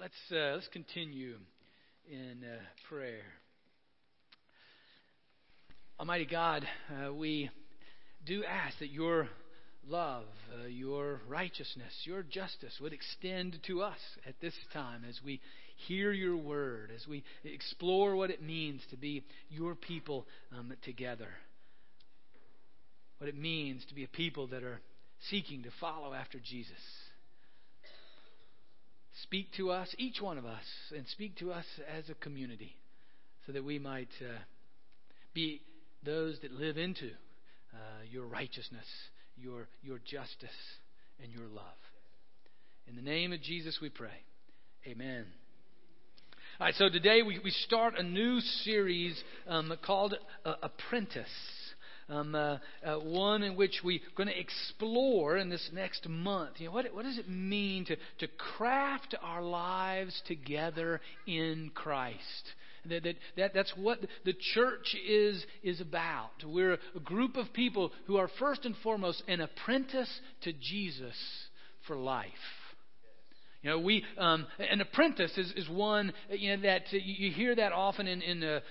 Let's continue in prayer. Almighty God, we do ask that your love, your righteousness, your justice would extend to us at this time as we hear your word, as we explore what it means to be your people together. What it means to be a people that are seeking to follow after Jesus. Speak to us, each one of us, and speak to us as a community so that we might be those that live into your righteousness, your justice, and your love. In the name of Jesus we pray. Amen. All right, so today we start a new series called Apprentice. One in which we're going to explore in this next month. You know, what does it mean to craft our lives together in Christ? That's what the church is about. We're a group of people who are first and foremost an apprentice to Jesus for life. You know, an apprentice is one, you know, that you hear that often in a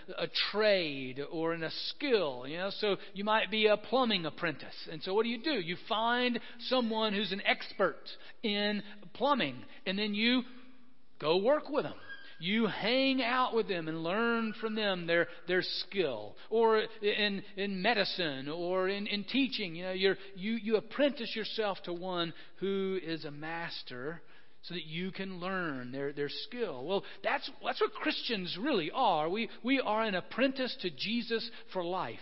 trade or in a skill, you know. So you might be a plumbing apprentice. And so what do? You find someone who's an expert in plumbing, and then you go work with them. You hang out with them and learn from them their skill, or in medicine, or in teaching. You know, you apprentice yourself to one who is a master, so that you can learn their skill. Well, that's what Christians really are. We are an apprentice to Jesus for life.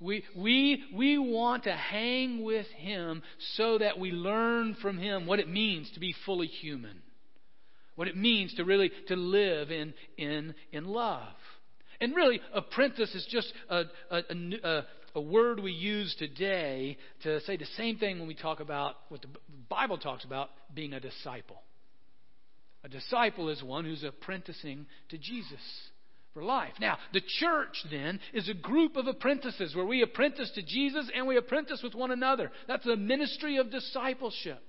We want to hang with Him so that we learn from Him what it means to be fully human, what it means to really to live in love. And really, apprentice is just a word we use today to say the same thing when we talk about what the Bible talks about being a disciple. A disciple is one who's apprenticing to Jesus for life. Now, the church then is a group of apprentices where we apprentice to Jesus and we apprentice with one another. That's the ministry of discipleship.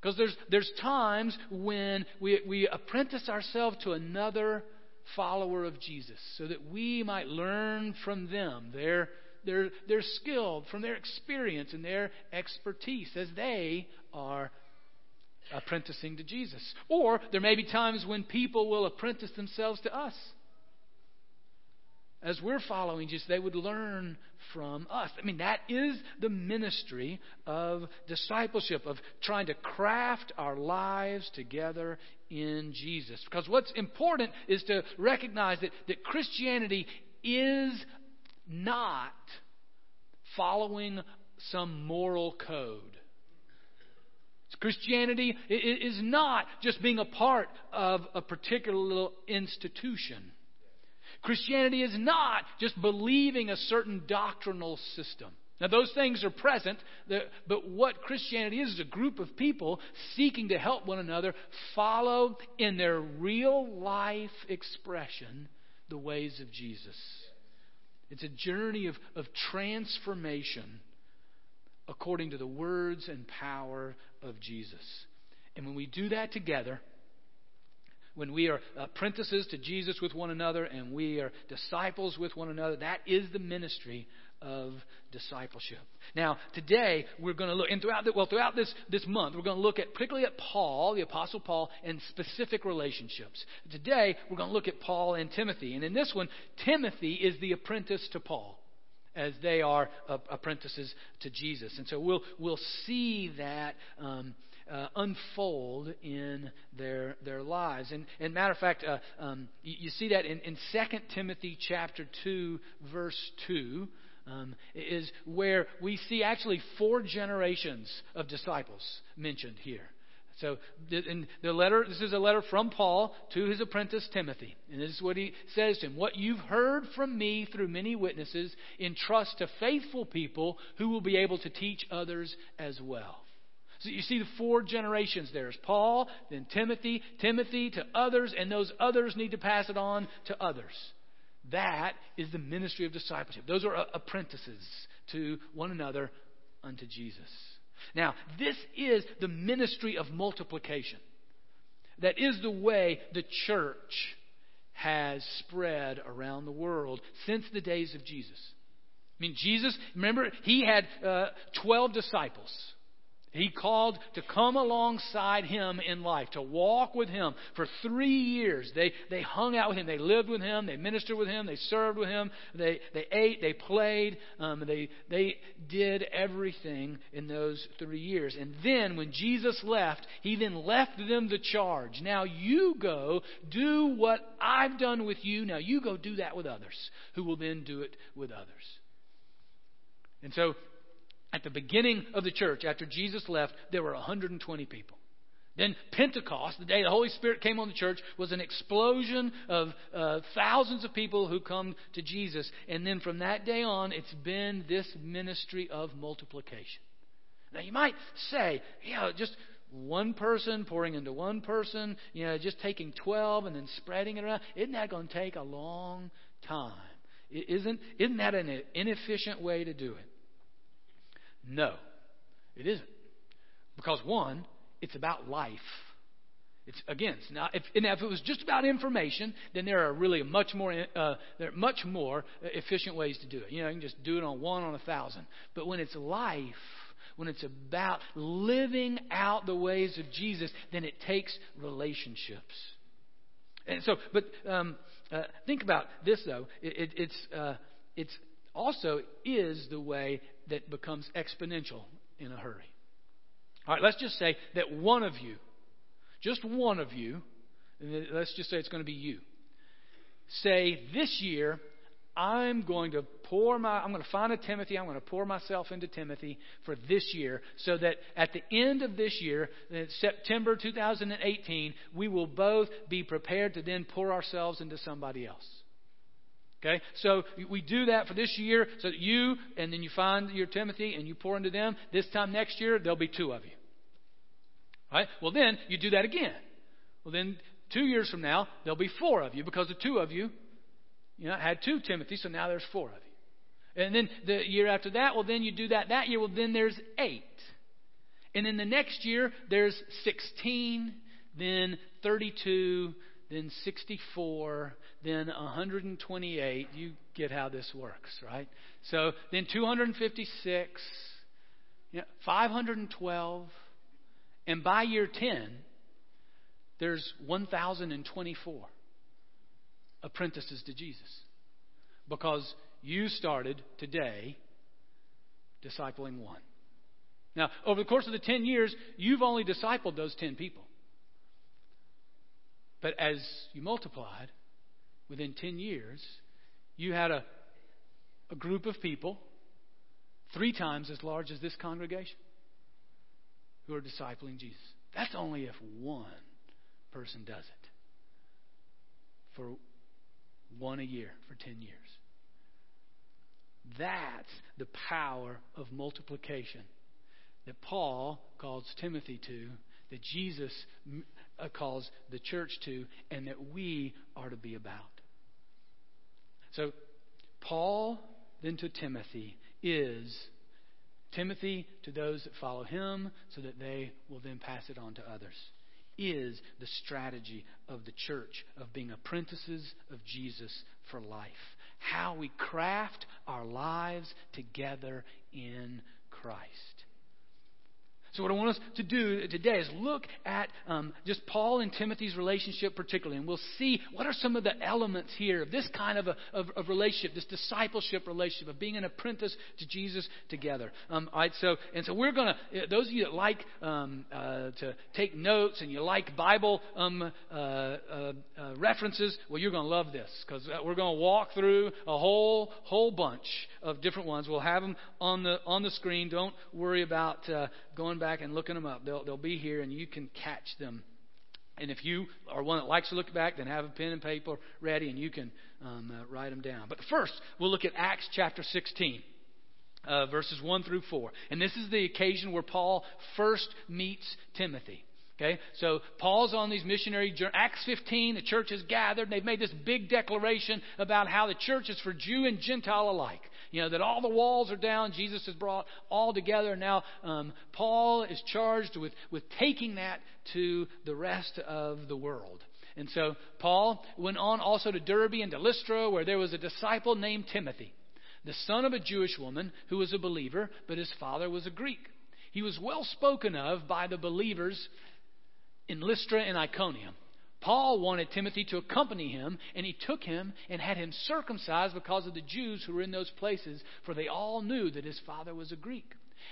Because there's times when we apprentice ourselves to another follower of Jesus so that we might learn from them their skill, from their experience and their expertise as they are apprenticing to Jesus. Or there may be times when people will apprentice themselves to us. As we're following Jesus, they would learn from us. I mean, that is the ministry of discipleship, of trying to craft our lives together in Jesus. Because what's important is to recognize that Christianity is not following some moral code. Christianity is not just being a part of a particular little institution. Christianity is not just believing a certain doctrinal system. Now, those things are present, but what Christianity is a group of people seeking to help one another follow in their real life expression the ways of Jesus. It's a journey of transformation according to the words and power of Jesus. And when we do that together, when we are apprentices to Jesus with one another and we are disciples with one another, that is the ministry of discipleship. Now, today we're going to look, and throughout this month, we're going to look at particularly at Paul, the Apostle Paul, and specific relationships. Today we're going to look at Paul and Timothy, and in this one, Timothy is the apprentice to Paul, as they are apprentices to Jesus, and so we'll see that. Unfold in their lives. And matter of fact, you see that in 2 Timothy chapter 2, verse 2, is where we see actually 4 generations of disciples mentioned here. So in the letter, this is a letter from Paul to his apprentice Timothy. And this is what he says to him. What you've heard from me through many witnesses, entrust to faithful people who will be able to teach others as well. So you see the 4 generations. There's Paul, then Timothy to others, and those others need to pass it on to others. That is the ministry of discipleship. Those are apprentices to one another unto Jesus. Now, this is the ministry of multiplication. that is the way the church has spread around the world since the days of Jesus. I mean, Jesus, remember, he had 12 disciples. He called to come alongside him in life, to walk with him for 3 years. They hung out with him. They lived with him. They ministered with him. They served with him. They ate. They played. They did everything in those 3 years. And then when Jesus left, he then left them the charge. Now you go do what I've done with you. Now you go do that with others, who will then do it with others. And so, at the beginning of the church, after Jesus left, there were 120 people. Then Pentecost, the day the Holy Spirit came on the church, was an explosion of thousands of people who come to Jesus. And then from that day on, it's been this ministry of multiplication. Now you might say, just one person pouring into one person, just taking 12 and then spreading it around. Isn't that going to take a long time? Isn't that an inefficient way to do it? No, it isn't. Because one, it's about life. If it was just about information, then there are really much more efficient ways to do it. You can just do it on one on 1,000. But when it's life, when it's about living out the ways of Jesus, then it takes relationships. And so, but think about this though. It's also is the way that becomes exponential in a hurry. All right, let's just say that one of you, just one of you, and let's just say it's going to be you, say this year, I'm going to pour myself into Timothy for this year, so that at the end of this year, September 2018, we will both be prepared to then pour ourselves into somebody else. Okay, so we do that for this year, so that you, and then you find your Timothy and you pour into them. This time next year, there'll be two of you. All right? Well, then you do that again. Well, then 2 years from now, there'll be four of you, because the two of you, had two Timothys, so now there's four of you. And then the year after that, well, then you do that year, well, then there's 8. And then the next year, there's 16, then 32, then 64, then 128. You get how this works, right? So then 256, 512, and by year 10, there's 1,024 apprentices to Jesus, because you started today discipling one. Now, over the course of the 10 years, you've only discipled those 10 people. But as you multiplied, within 10 years, you had a group of people 3 times as large as this congregation who are discipling Jesus. That's only if one person does it for one a year, for 10 years. That's the power of multiplication that Paul calls Timothy to, that Jesus calls the church to, and that we are to be about. So Paul then to Timothy is Timothy to those that follow him, so that they will then pass it on to others, is the strategy of the church, of being apprentices of Jesus for life. How we craft our lives together in Christ. So what I want us to do today is look at just Paul and Timothy's relationship particularly. And we'll see what are some of the elements here of this kind of a relationship, this discipleship relationship of being an apprentice to Jesus together. All right, so we're going to, those of you that like to take notes and you like Bible references, well, you're going to love this, because we're going to walk through a whole bunch of different ones. We'll have them on the screen. Don't worry about going back and looking them up. They'll be here and you can catch them. And if you are one that likes to look back, then have a pen and paper ready and you can write them down. But first, we'll look at Acts chapter 16, verses 1 through 4. And this is the occasion where Paul first meets Timothy. Okay, so Paul's on these missionary journeys. Acts 15, the church has gathered, and they've made this big declaration about how the church is for Jew and Gentile alike. You know, that all the walls are down, Jesus has brought all together, and now Paul is charged with taking that to the rest of the world. And so Paul went on also to Derbe and to Lystra, where there was a disciple named Timothy, the son of a Jewish woman who was a believer, but his father was a Greek. He was well spoken of by the believers in Lystra and Iconium. Paul wanted Timothy to accompany him, and he took him and had him circumcised because of the Jews who were in those places, for they all knew that his father was a Greek.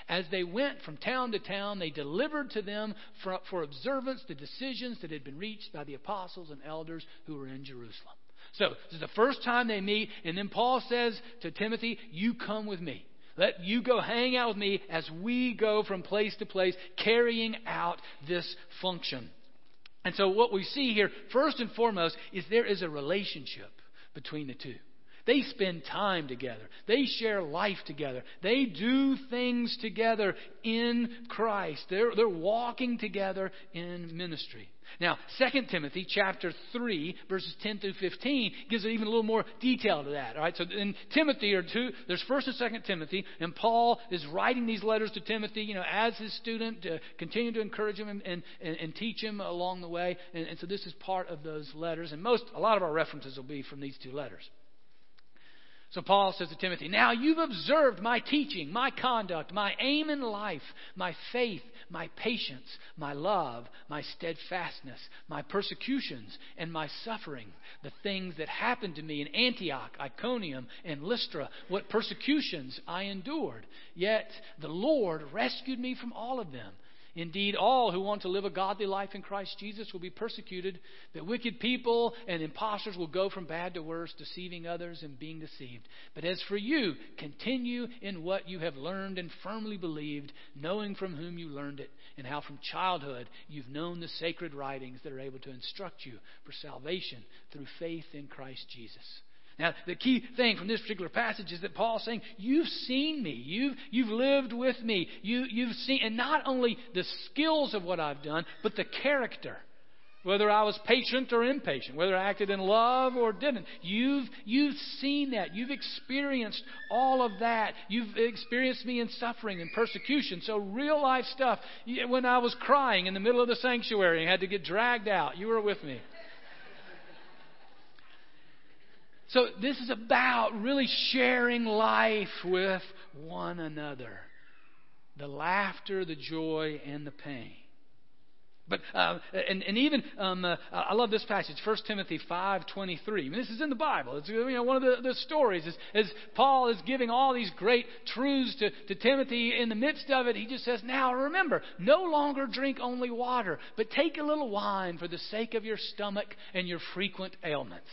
As they went from town to town, they delivered to them for observance the decisions that had been reached by the apostles and elders who were in Jerusalem. So this is the first time they meet, and then Paul says to Timothy, "You come with me. Let you go hang out with me as we go from place to place carrying out this function." And so what we see here, first and foremost, is there is a relationship between the two. They spend time together. They share life together. They do things together in Christ. They're walking together in ministry. Now, 2 Timothy chapter 3, verses 10 through 15, gives it even a little more detail to that. All right? So in Timothy are two. There's 1 and 2 Timothy, and Paul is writing these letters to Timothy, you know, as his student, to continue to encourage him and teach him along the way. And so this is part of those letters. And a lot of our references will be from these two letters. So Paul says to Timothy, "Now you've observed my teaching, my conduct, my aim in life, my faith, my patience, my love, my steadfastness, my persecutions, and my suffering, the things that happened to me in Antioch, Iconium, and Lystra, what persecutions I endured. Yet the Lord rescued me from all of them. Indeed, all who want to live a godly life in Christ Jesus will be persecuted, that wicked people and impostors will go from bad to worse, deceiving others and being deceived. But as for you, continue in what you have learned and firmly believed, knowing from whom you learned it, and how from childhood you've known the sacred writings that are able to instruct you for salvation through faith in Christ Jesus." Now, the key thing from this particular passage is that Paul's saying, you've seen me, you've lived with me, you've seen, and not only the skills of what I've done, but the character, whether I was patient or impatient, whether I acted in love or didn't. You've seen that, you've experienced all of that, you've experienced me in suffering and persecution, so real life stuff. When I was crying in the middle of the sanctuary and had to get dragged out, you were with me. So this is about really sharing life with one another. The laughter, the joy, and the pain. But I love this passage, 1 Timothy 5:23. I mean, this is in the Bible. It's, you know, one of the stories is Paul is giving all these great truths to Timothy. In the midst of it, he just says, "Now remember, no longer drink only water, but take a little wine for the sake of your stomach and your frequent ailments."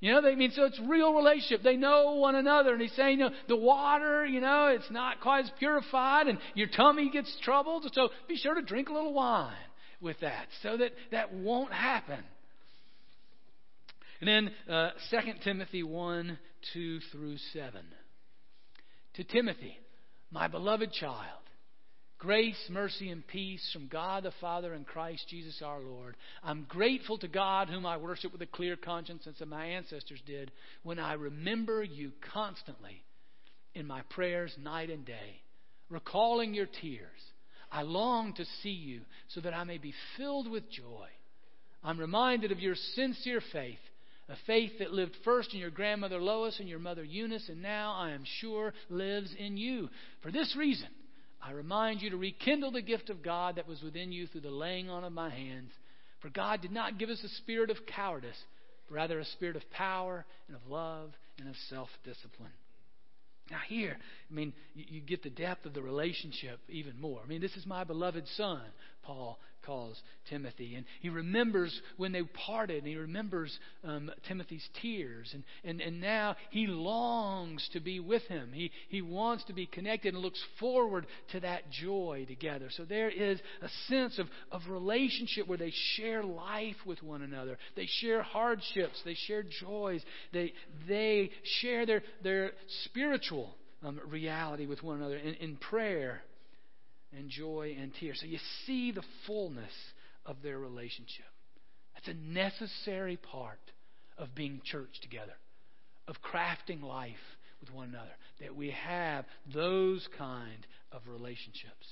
You know, they mean, so it's real relationship. They know one another. And he's saying, you know, the water, you know, it's not quite as purified and your tummy gets troubled. So be sure to drink a little wine with that so that won't happen. And then 2 Timothy 1, 2 through 7. "To Timothy, my beloved child, grace, mercy, and peace from God the Father and Christ Jesus our Lord. I'm grateful to God, whom I worship with a clear conscience, as my ancestors did, when I remember you constantly in my prayers night and day, recalling your tears. I long to see you so that I may be filled with joy. I'm reminded of your sincere faith, a faith that lived first in your grandmother Lois and your mother Eunice, and now I am sure lives in you. For this reason, I remind you to rekindle the gift of God that was within you through the laying on of my hands. For God did not give us a spirit of cowardice, but rather a spirit of power and of love and of self-discipline." Now here, I mean, you get the depth of the relationship even more. I mean, this is my beloved son, Paul calls Timothy. And he remembers when they parted, and he remembers Timothy's tears. And now he longs to be with him. He wants to be connected and looks forward to that joy together. So there is a sense of relationship where they share life with one another. They share hardships. They share joys. They share their spiritual reality with one another in prayer and joy and tears. So you see the fullness of their relationship. That's a necessary part of being church together, of crafting life with one another, that we have those kind of relationships.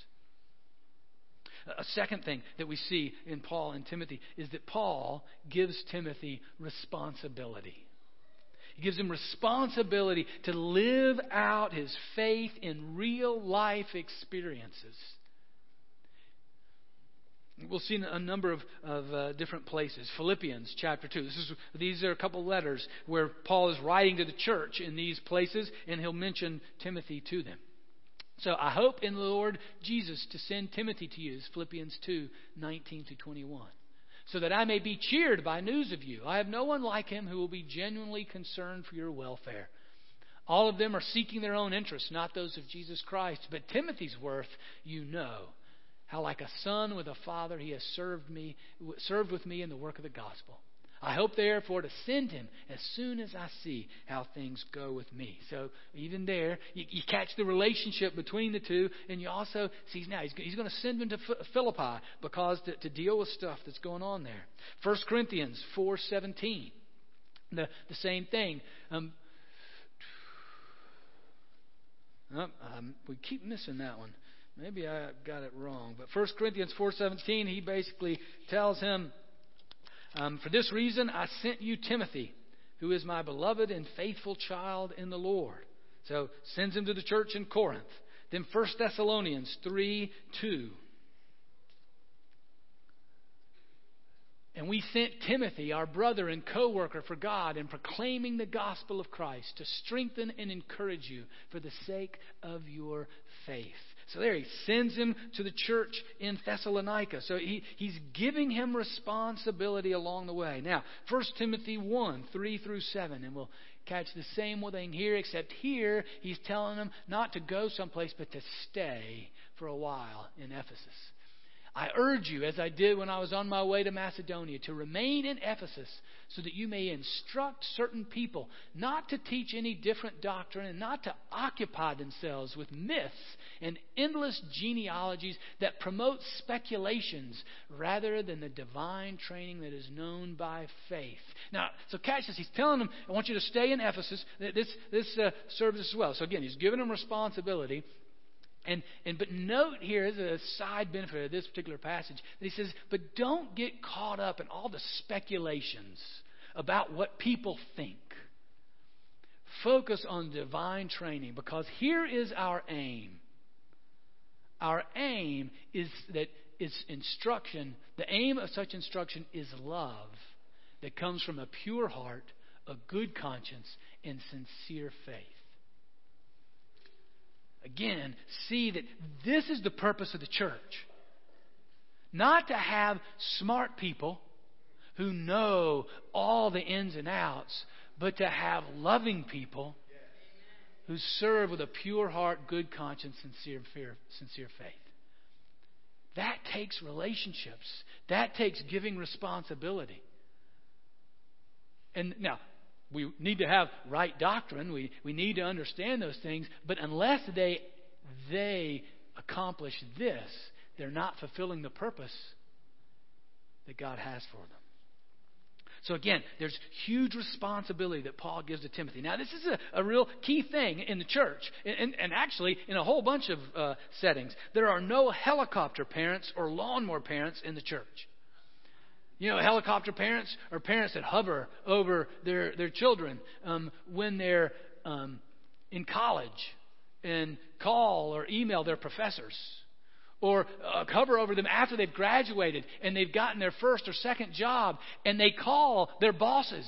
A second thing that we see in Paul and Timothy is that Paul gives Timothy responsibility. He gives him responsibility to live out his faith in real life experiences. We'll see in a number of different places. Philippians chapter 2. These are a couple letters where Paul is writing to the church in these places, and he'll mention Timothy to them. So I hope in the Lord Jesus to send Timothy to you, Philippians 2, 19 to 21, so that I may be cheered by news of you. I have no one like him who will be genuinely concerned for your welfare. All of them are seeking their own interests, not those of Jesus Christ. But Timothy's worth you know. How like a son with a father he has served with me in the work of the gospel. I hope therefore to send him as soon as I see how things go with me. So even there, you catch the relationship between the two, and you also see now he's going to send him to Philippi because to deal with stuff that's going on there. 1 Corinthians 4:17, the same thing. We keep missing that one. Maybe I got it wrong, but 1 Corinthians 4:17, he basically tells him, for this reason I sent you Timothy, who is my beloved and faithful child in the Lord. So sends him to the church in Corinth. Then 1 Thessalonians 3:2. And we sent Timothy, our brother and co-worker for God, in proclaiming the gospel of Christ, to strengthen and encourage you for the sake of your faith. So there he sends him to the church in Thessalonica. So he's giving him responsibility along the way. Now, 1 Timothy 1, 3 through 7, and we'll catch the same thing here, except here he's telling him not to go someplace but to stay for a while in Ephesus. I urge you, as I did when I was on my way to Macedonia, to remain in Ephesus so that you may instruct certain people not to teach any different doctrine and not to occupy themselves with myths and endless genealogies that promote speculations rather than the divine training that is known by faith. Now, so catch this. He's telling them, I want you to stay in Ephesus. This service as well. So again, he's giving them responsibility. But note here is a side benefit of this particular passage that he says, but don't get caught up in all the speculations about what people think. Focus on divine training, because here is our aim. Our aim is that it's instruction. The aim of such instruction is love that comes from a pure heart, a good conscience, and sincere faith. Again, see that this is the purpose of the church. Not to have smart people who know all the ins and outs, but to have loving people who serve with a pure heart, good conscience, sincere faith. That takes relationships. That takes giving responsibility. And now, we need to have right doctrine. We need to understand those things. But unless they accomplish this, they're not fulfilling the purpose that God has for them. So again, there's huge responsibility that Paul gives to Timothy. Now, this is a real key thing in the church, and actually in a whole bunch of settings. There are no helicopter parents or lawnmower parents in the church. You know, helicopter parents are parents that hover over their children when they're in college and call or email their professors, or hover over them after they've graduated and they've gotten their first or second job, and they call their bosses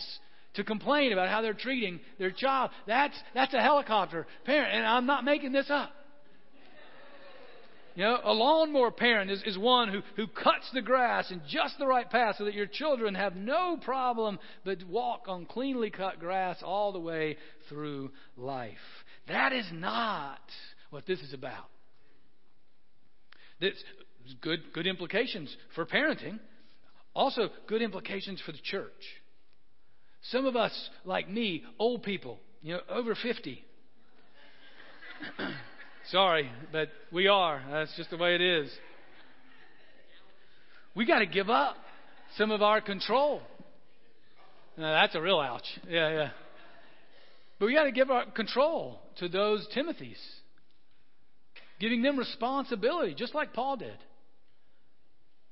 to complain about how they're treating their child. That's a helicopter parent, and I'm not making this up. You know, a lawnmower parent is one who cuts the grass in just the right path so that your children have no problem but walk on cleanly cut grass all the way through life. That is not what this is about. This is good implications for parenting. Also, good implications for the church. Some of us, like me, old people, you know, over 50. Sorry, but we are. That's just the way it is. we got to give up some of our control. Now, that's a real ouch. Yeah. But we got to give our control to those Timothys, giving them responsibility, just like Paul did.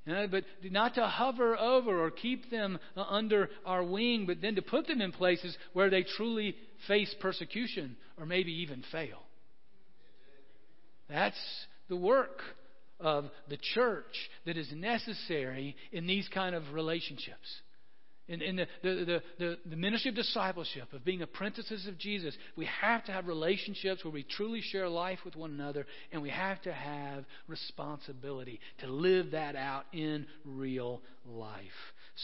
You know, but not to hover over or keep them under our wing, but then to put them in places where they truly face persecution or maybe even fail. That's the work of the church that is necessary in these kind of relationships. In the ministry of discipleship, of being apprentices of Jesus, we have to have relationships where we truly share life with one another, and we have to have responsibility to live that out in real life.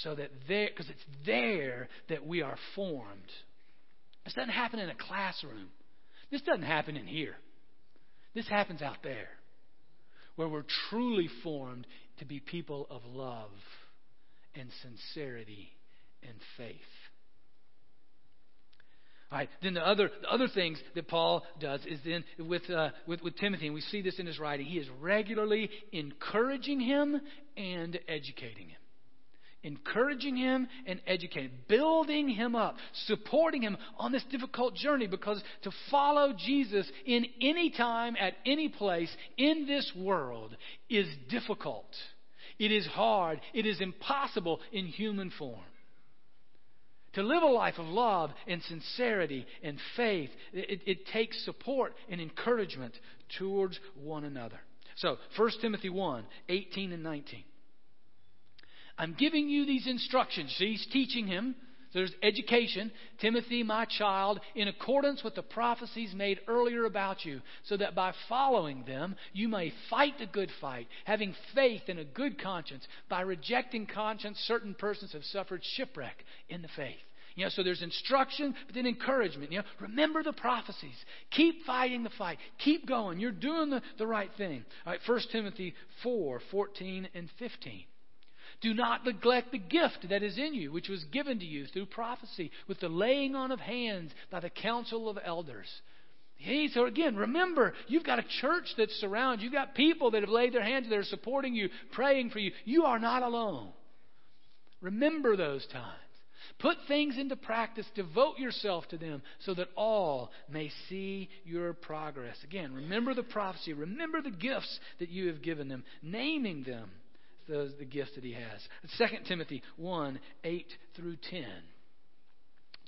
So that there, because it's there that we are formed. This doesn't happen in a classroom. This doesn't happen in here. This happens out there, where we're truly formed to be people of love and sincerity and faith. All right. Then the other things that Paul does is then with Timothy, and we see this in his writing. He is regularly encouraging him and educating him, building him up, supporting him on this difficult journey. Because to follow Jesus in any time, at any place in this world is difficult. It is hard. It is impossible in human form. To live a life of love and sincerity and faith, it takes support and encouragement towards one another. So, 1 Timothy 1, 18 and 19. I'm giving you these instructions. So he's teaching him. So there's education. Timothy, my child, in accordance with the prophecies made earlier about you, so that by following them you may fight the good fight, having faith and a good conscience. By rejecting conscience, certain persons have suffered shipwreck in the faith. You know, so there's instruction, but then encouragement. You know, remember the prophecies. Keep fighting the fight. Keep going. You're doing the right thing. All right, 1 Timothy 4, 14 and 15. Do not neglect the gift that is in you, which was given to you through prophecy, with the laying on of hands by the council of elders. So again, remember, you've got a church that surrounds. You've got people that have laid their hands. They're supporting you, praying for you. You are not alone. Remember those times. Put things into practice. Devote yourself to them so that all may see your progress. Again, remember the prophecy. Remember the gifts that you have given them, naming them. Those the gifts that he has. 2 Timothy 1, 8 through 10.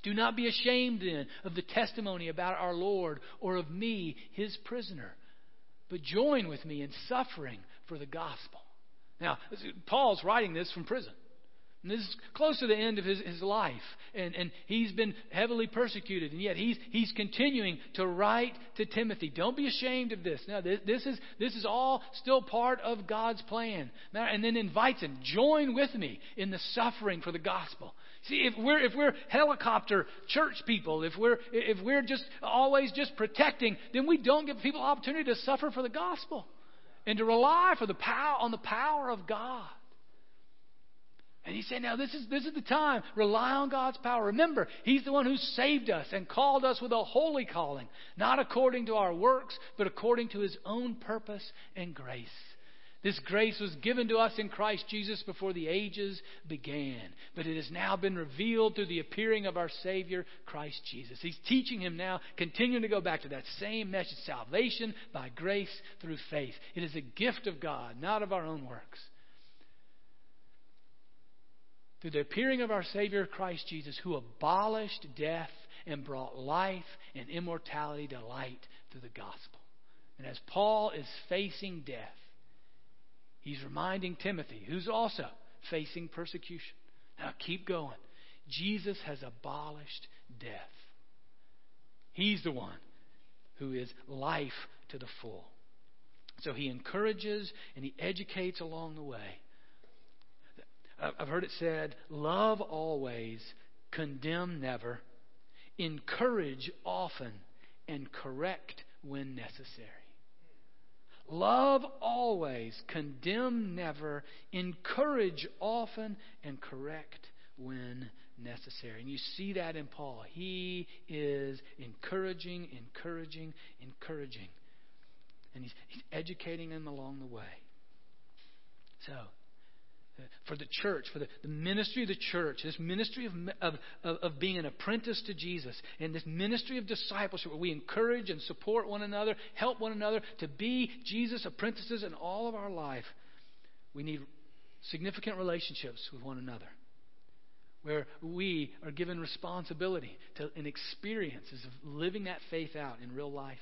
Do not be ashamed then of the testimony about our Lord or of me, his prisoner, but join with me in suffering for the gospel. Now, Paul's writing this from prison. And this is close to the end of his life. And he's been heavily persecuted. And yet he's continuing to write to Timothy. Don't be ashamed of this. Now, this is all still part of God's plan. Now, and then invites him, join with me in the suffering for the gospel. See, if we're helicopter church people, if we're just always just protecting, then we don't give people opportunity to suffer for the gospel and to rely on the power of God. And he said, now this is the time. Rely on God's power. Remember, he's the one who saved us and called us with a holy calling, not according to our works, but according to his own purpose and grace. This grace was given to us in Christ Jesus before the ages began, but it has now been revealed through the appearing of our Savior, Christ Jesus. He's teaching him now, continuing to go back to that same message, salvation by grace through faith. It is a gift of God, not of our own works. Through the appearing of our Savior, Christ Jesus, who abolished death and brought life and immortality to light through the gospel. And as Paul is facing death, he's reminding Timothy, who's also facing persecution. Now keep going. Jesus has abolished death. He's the one who is life to the full. So he encourages and he educates along the way. I've heard it said, love always, condemn never, encourage often, and correct when necessary. Love always, condemn never, encourage often, and correct when necessary. And you see that in Paul. He is encouraging. And he's educating them along the way. So for the church, for the ministry of the church, this ministry of being an apprentice to Jesus, and this ministry of discipleship where we encourage and support one another, help one another to be Jesus apprentices in all of our life. We need significant relationships with one another, where we are given responsibility to and experiences of living that faith out in real life.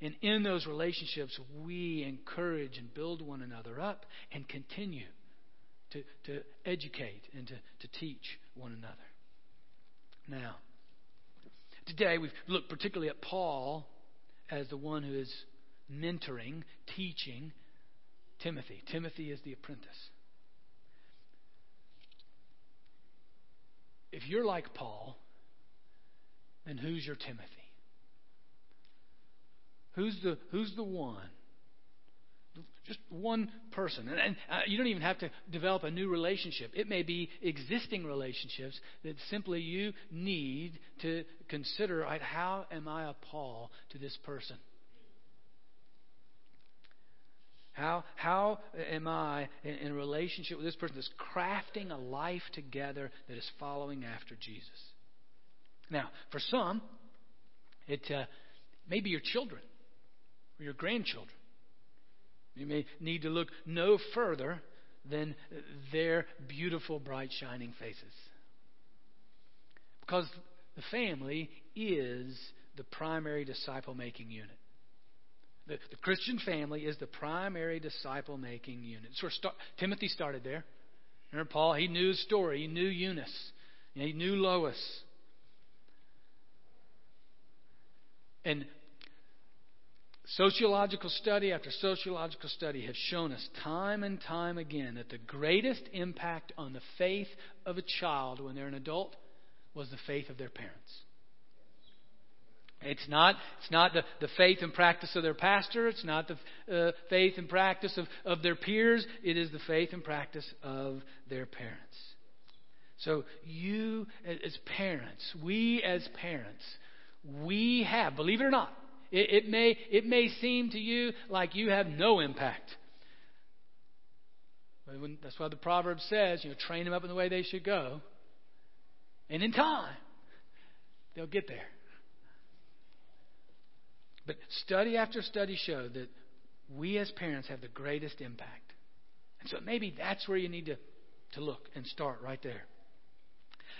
And in those relationships, we encourage and build one another up and continue to educate and to teach one another. Now, today we've looked particularly at Paul as the one who is mentoring, teaching Timothy. Timothy is the apprentice. If you're like Paul, then who's your Timothy? Who's the one? Just one person. And you don't even have to develop a new relationship. It may be existing relationships that simply you need to consider, right, how am I a Paul to this person? How am I in a relationship with this person that's crafting a life together that is following after Jesus? Now, for some, it may be your children or your grandchildren. You may need to look no further than their beautiful, bright, shining faces. Because the family is the primary disciple-making unit. The Christian family is the primary disciple-making unit. So Timothy started there. Remember Paul, he knew his story. He knew Eunice. He knew Lois. And sociological study after sociological study have shown us time and time again that the greatest impact on the faith of a child when they're an adult was the faith of their parents. It's not the faith and practice of their pastor. It's not the faith and practice of their peers. It is the faith and practice of their parents. So you as parents, we as parents, we have, believe it or not, it may seem to you like you have no impact. That's why the proverb says, train them up in the way they should go. And in time, they'll get there. But study after study showed that we as parents have the greatest impact. And so maybe that's where you need to look and start right there.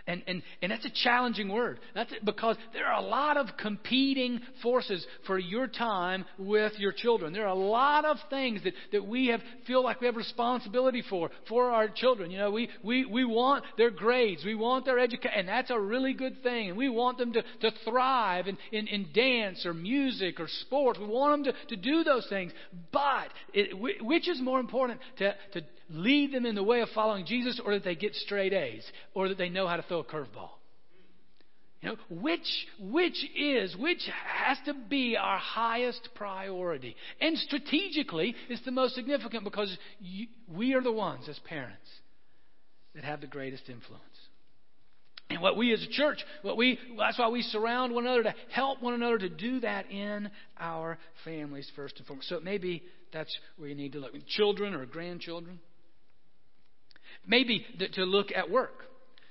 And that's a challenging word. That's because there are a lot of competing forces for your time with your children. There are a lot of things that we feel like we have responsibility for our children. We want their grades. We want their education. And that's a really good thing. And we want them to thrive in dance or music or sports. We want them to do those things. But which is more important, to lead them in the way of following Jesus, or that they get straight A's, or that they know how to throw a curveball? Which has to be our highest priority, and strategically it's the most significant, because we are the ones as parents that have the greatest influence. And what we as a church, that's why we surround one another to help one another to do that in our families first and foremost. So maybe that's where you need to look. Children or grandchildren. Maybe to look at work.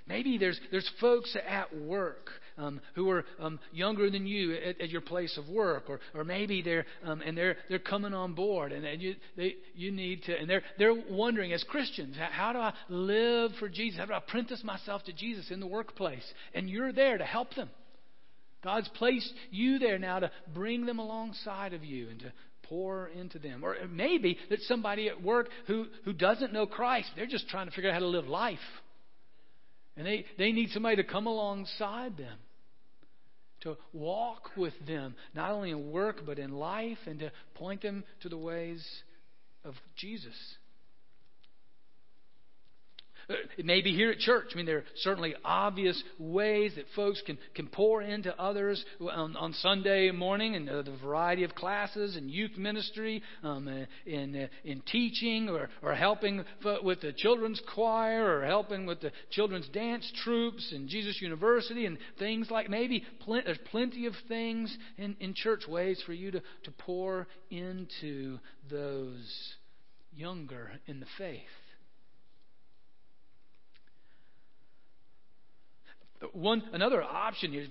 Maybe there's folks at work who are younger than you at your place of work, or maybe they're coming on board, and they're wondering, as Christians, how do I live for Jesus? How do I apprentice myself to Jesus in the workplace? And you're there to help them. God's placed you there now to bring them alongside of you and to pour into them. Or maybe there's somebody at work who doesn't know Christ. They're just trying to figure out how to live life. And they need somebody to come alongside them, to walk with them, not only in work but in life, and to point them to the ways of Jesus. It may be here at church. There are certainly obvious ways that folks can pour into others on Sunday morning, and the variety of classes and youth ministry, in teaching, or helping with the children's choir, or helping with the children's dance troops and Jesus University and things like. Maybe there's plenty of things in church, ways for you to pour into those younger in the faith another option here,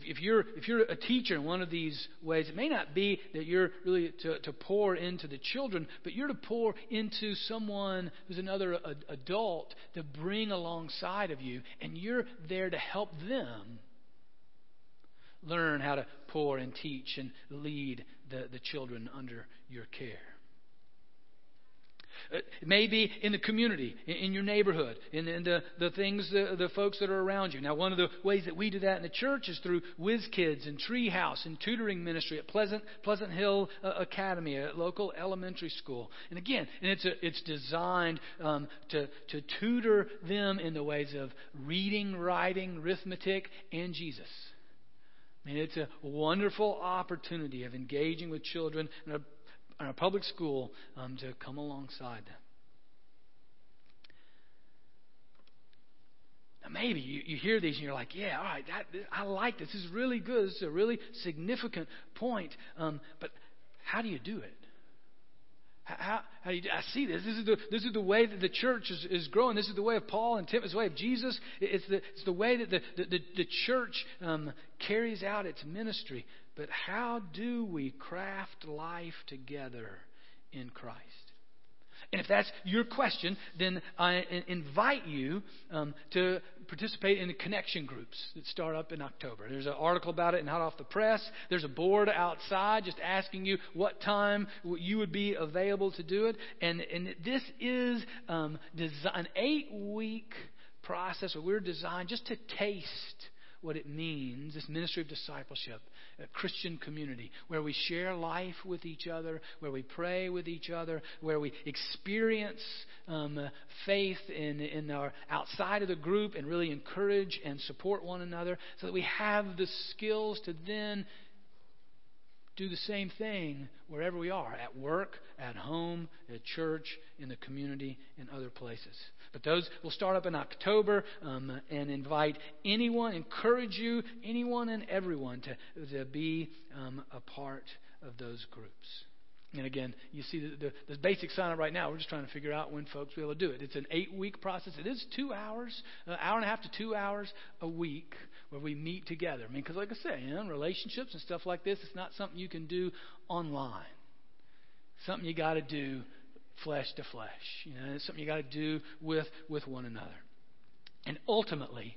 if you're a teacher in one of these ways, it may not be that you're really to pour into the children, but you're to pour into someone who's another adult to bring alongside of you, and you're there to help them learn how to pour and teach and lead the children under your care. Maybe in the community, in your neighborhood, in the things, the folks that are around you. Now, one of the ways that we do that in the church is through WizKids and Treehouse and tutoring ministry at Pleasant Hill Academy, a local elementary school. And again, it's designed to tutor them in the ways of reading, writing, arithmetic, and Jesus. I mean, it's a wonderful opportunity of engaging with children and our public school to come alongside them. Now maybe you hear these and you're like, yeah, all right, I like this. This is really good. This is a really significant point. But how do you do it? I see this. This is the way that the church is growing. This is the way of Paul and Timothy. It's the way of Jesus. It's the way that the church carries out its ministry. But how do we craft life together in Christ? And if that's your question, then I invite you to participate in the connection groups that start up in October. There's an article about it in Hot Off the Press. There's a board outside just asking you what time you would be available to do it. And this is an 8-week process where we're designed just to taste what it means, this ministry of discipleship, a Christian community, where we share life with each other, where we pray with each other, where we experience faith in our outside of the group and really encourage and support one another so that we have the skills to then do the same thing wherever we are, at work, at home, at church, in the community, in other places. But those will start up in October and invite anyone, encourage you, anyone and everyone to be a part of those groups. And again, you see the basic sign up right now. We're just trying to figure out when folks will be able to do it. It's an 8-week process. It is 2 hours, an hour and a half to 2 hours a week where we meet together. I mean, because like I said, relationships and stuff like this, it's not something you can do online. It's something you got to do flesh to flesh. It's something you got to do with one another. And ultimately,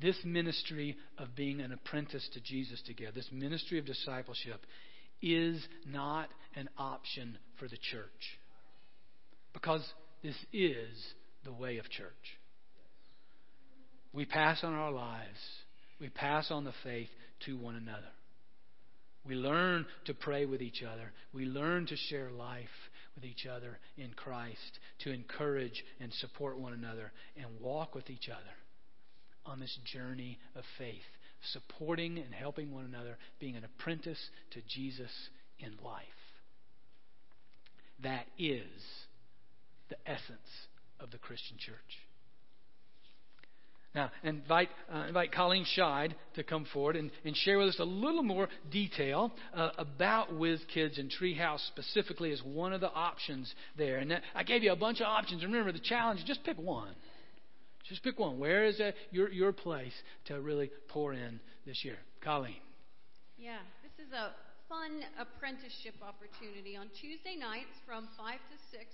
this ministry of being an apprentice to Jesus together, this ministry of discipleship, is not an option for the church, because this is the way of church. We pass on our lives. We pass on the faith to one another. We learn to pray with each other. We learn to share life with each other in Christ, to encourage and support one another and walk with each other on this journey of faith, supporting and helping one another, being an apprentice to Jesus in life. That is the essence of the Christian church. Now, invite Colleen Shide to come forward and share with us a little more detail about WizKids and Treehouse specifically as one of the options there. And I gave you a bunch of options. Remember, the challenge is just pick one. Just pick one. Where is your place to really pour in this year? Colleen. Yeah, this is a fun apprenticeship opportunity. On Tuesday nights from 5 to 6,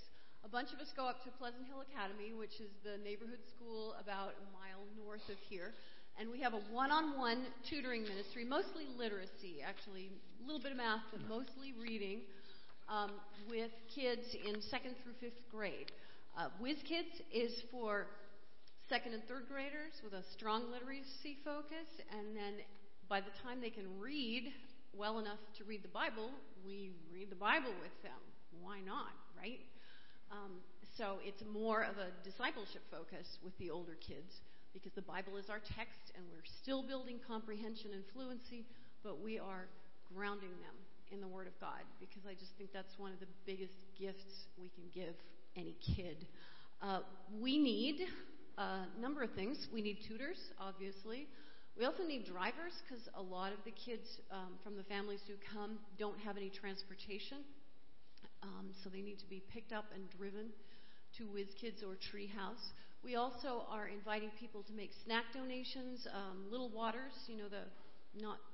a bunch of us go up to Pleasant Hill Academy, which is the neighborhood school about a mile north of here. And we have a one-on-one tutoring ministry, mostly literacy, actually. A little bit of math, but mostly reading, with kids in 2nd through 5th grade. WizKids is for 2nd and 3rd graders with a strong literacy focus, and then by the time they can read well enough to read the Bible, we read the Bible with them. Why not, right? So it's more of a discipleship focus with the older kids, because the Bible is our text and we're still building comprehension and fluency, but we are grounding them in the Word of God, because I just think that's one of the biggest gifts we can give any kid. We need a number of things. We need tutors, obviously. We also need drivers, because a lot of the kids from the families who come don't have any transportation, so they need to be picked up and driven to WizKids or Treehouse. We also are inviting people to make snack donations, little waters, you know, the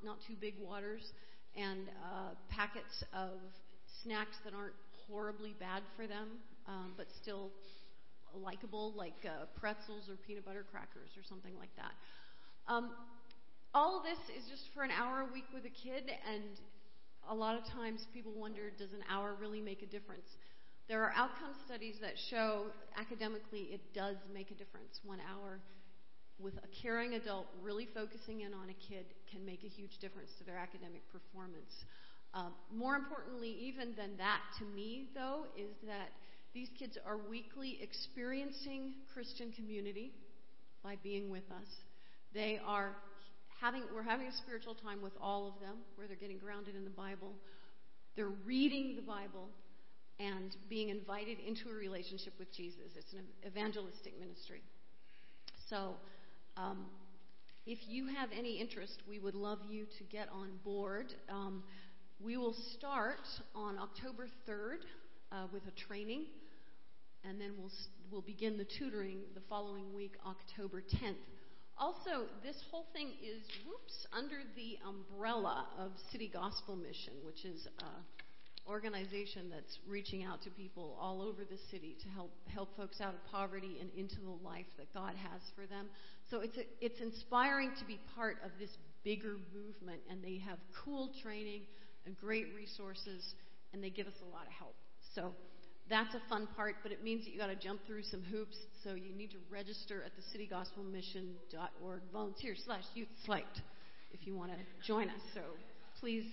not too big waters, and packets of snacks that aren't horribly bad for them, but still likable, like pretzels or peanut butter crackers or something like that. All of this is just for an hour a week with a kid, and a lot of times people wonder, does an hour really make a difference? There are outcome studies that show academically it does make a difference. 1 hour with a caring adult really focusing in on a kid can make a huge difference to their academic performance. More importantly even than that to me, though, is that these kids are weekly experiencing Christian community by being with us. They are we're having a spiritual time with all of them where they're getting grounded in the Bible. They're reading the Bible and being invited into a relationship with Jesus. It's an evangelistic ministry. So if you have any interest, we would love you to get on board. We will start on October 3rd with a training, and then we'll begin the tutoring the following week, October 10th. Also, this whole thing is, under the umbrella of City Gospel Mission, which is an organization that's reaching out to people all over the city to help folks out of poverty and into the life that God has for them. So it's inspiring to be part of this bigger movement, and they have cool training and great resources, and they give us a lot of help. So that's a fun part, but it means that you got to jump through some hoops. So you need to register at the citygospelmission.org volunteer/youth-site if you want to join us. So please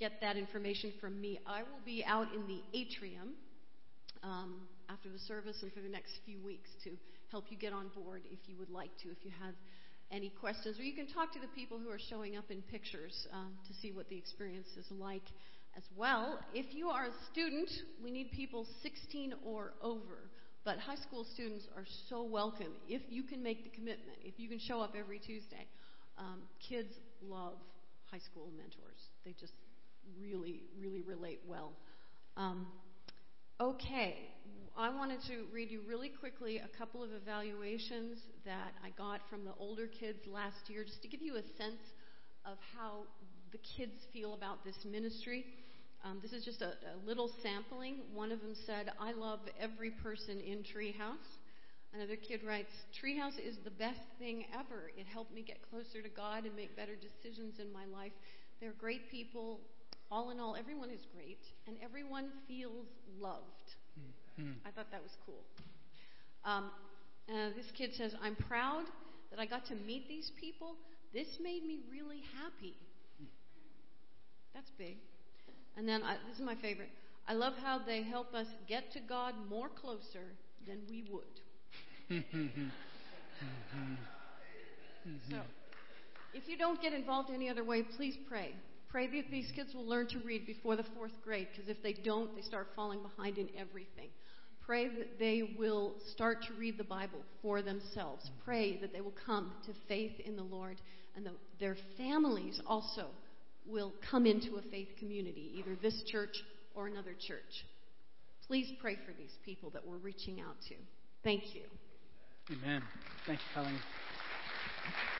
get that information from me. I will be out in the atrium after the service and for the next few weeks to help you get on board if you would like to, if you have any questions. Or you can talk to the people who are showing up in pictures to see what the experience is like. As well, if you are a student, we need people 16 or over, but high school students are so welcome if you can make the commitment, if you can show up every Tuesday. Kids love high school mentors. They just really, really relate well. Okay, I wanted to read you really quickly a couple of evaluations that I got from the older kids last year, just to give you a sense of how the kids feel about this ministry. This is just a little sampling. One of them said, "I love every person in Treehouse." Another kid writes, "Treehouse is the best thing ever. It helped me get closer to God and make better decisions in my life. They're great people. All in all, everyone is great, and everyone feels loved." Mm-hmm. I thought that was cool. This kid says, "I'm proud that I got to meet these people. This made me really happy." That's big. And then this is my favorite. "I love how they help us get to God more closer than we would." So, if you don't get involved any other way, please pray. Pray that these kids will learn to read before the fourth grade, because if they don't, they start falling behind in everything. Pray that they will start to read the Bible for themselves. Pray that they will come to faith in the Lord, and their families also will come into a faith community, either this church or another church. Please pray for these people that we're reaching out to. Thank you. Amen. Thank you, Colleen.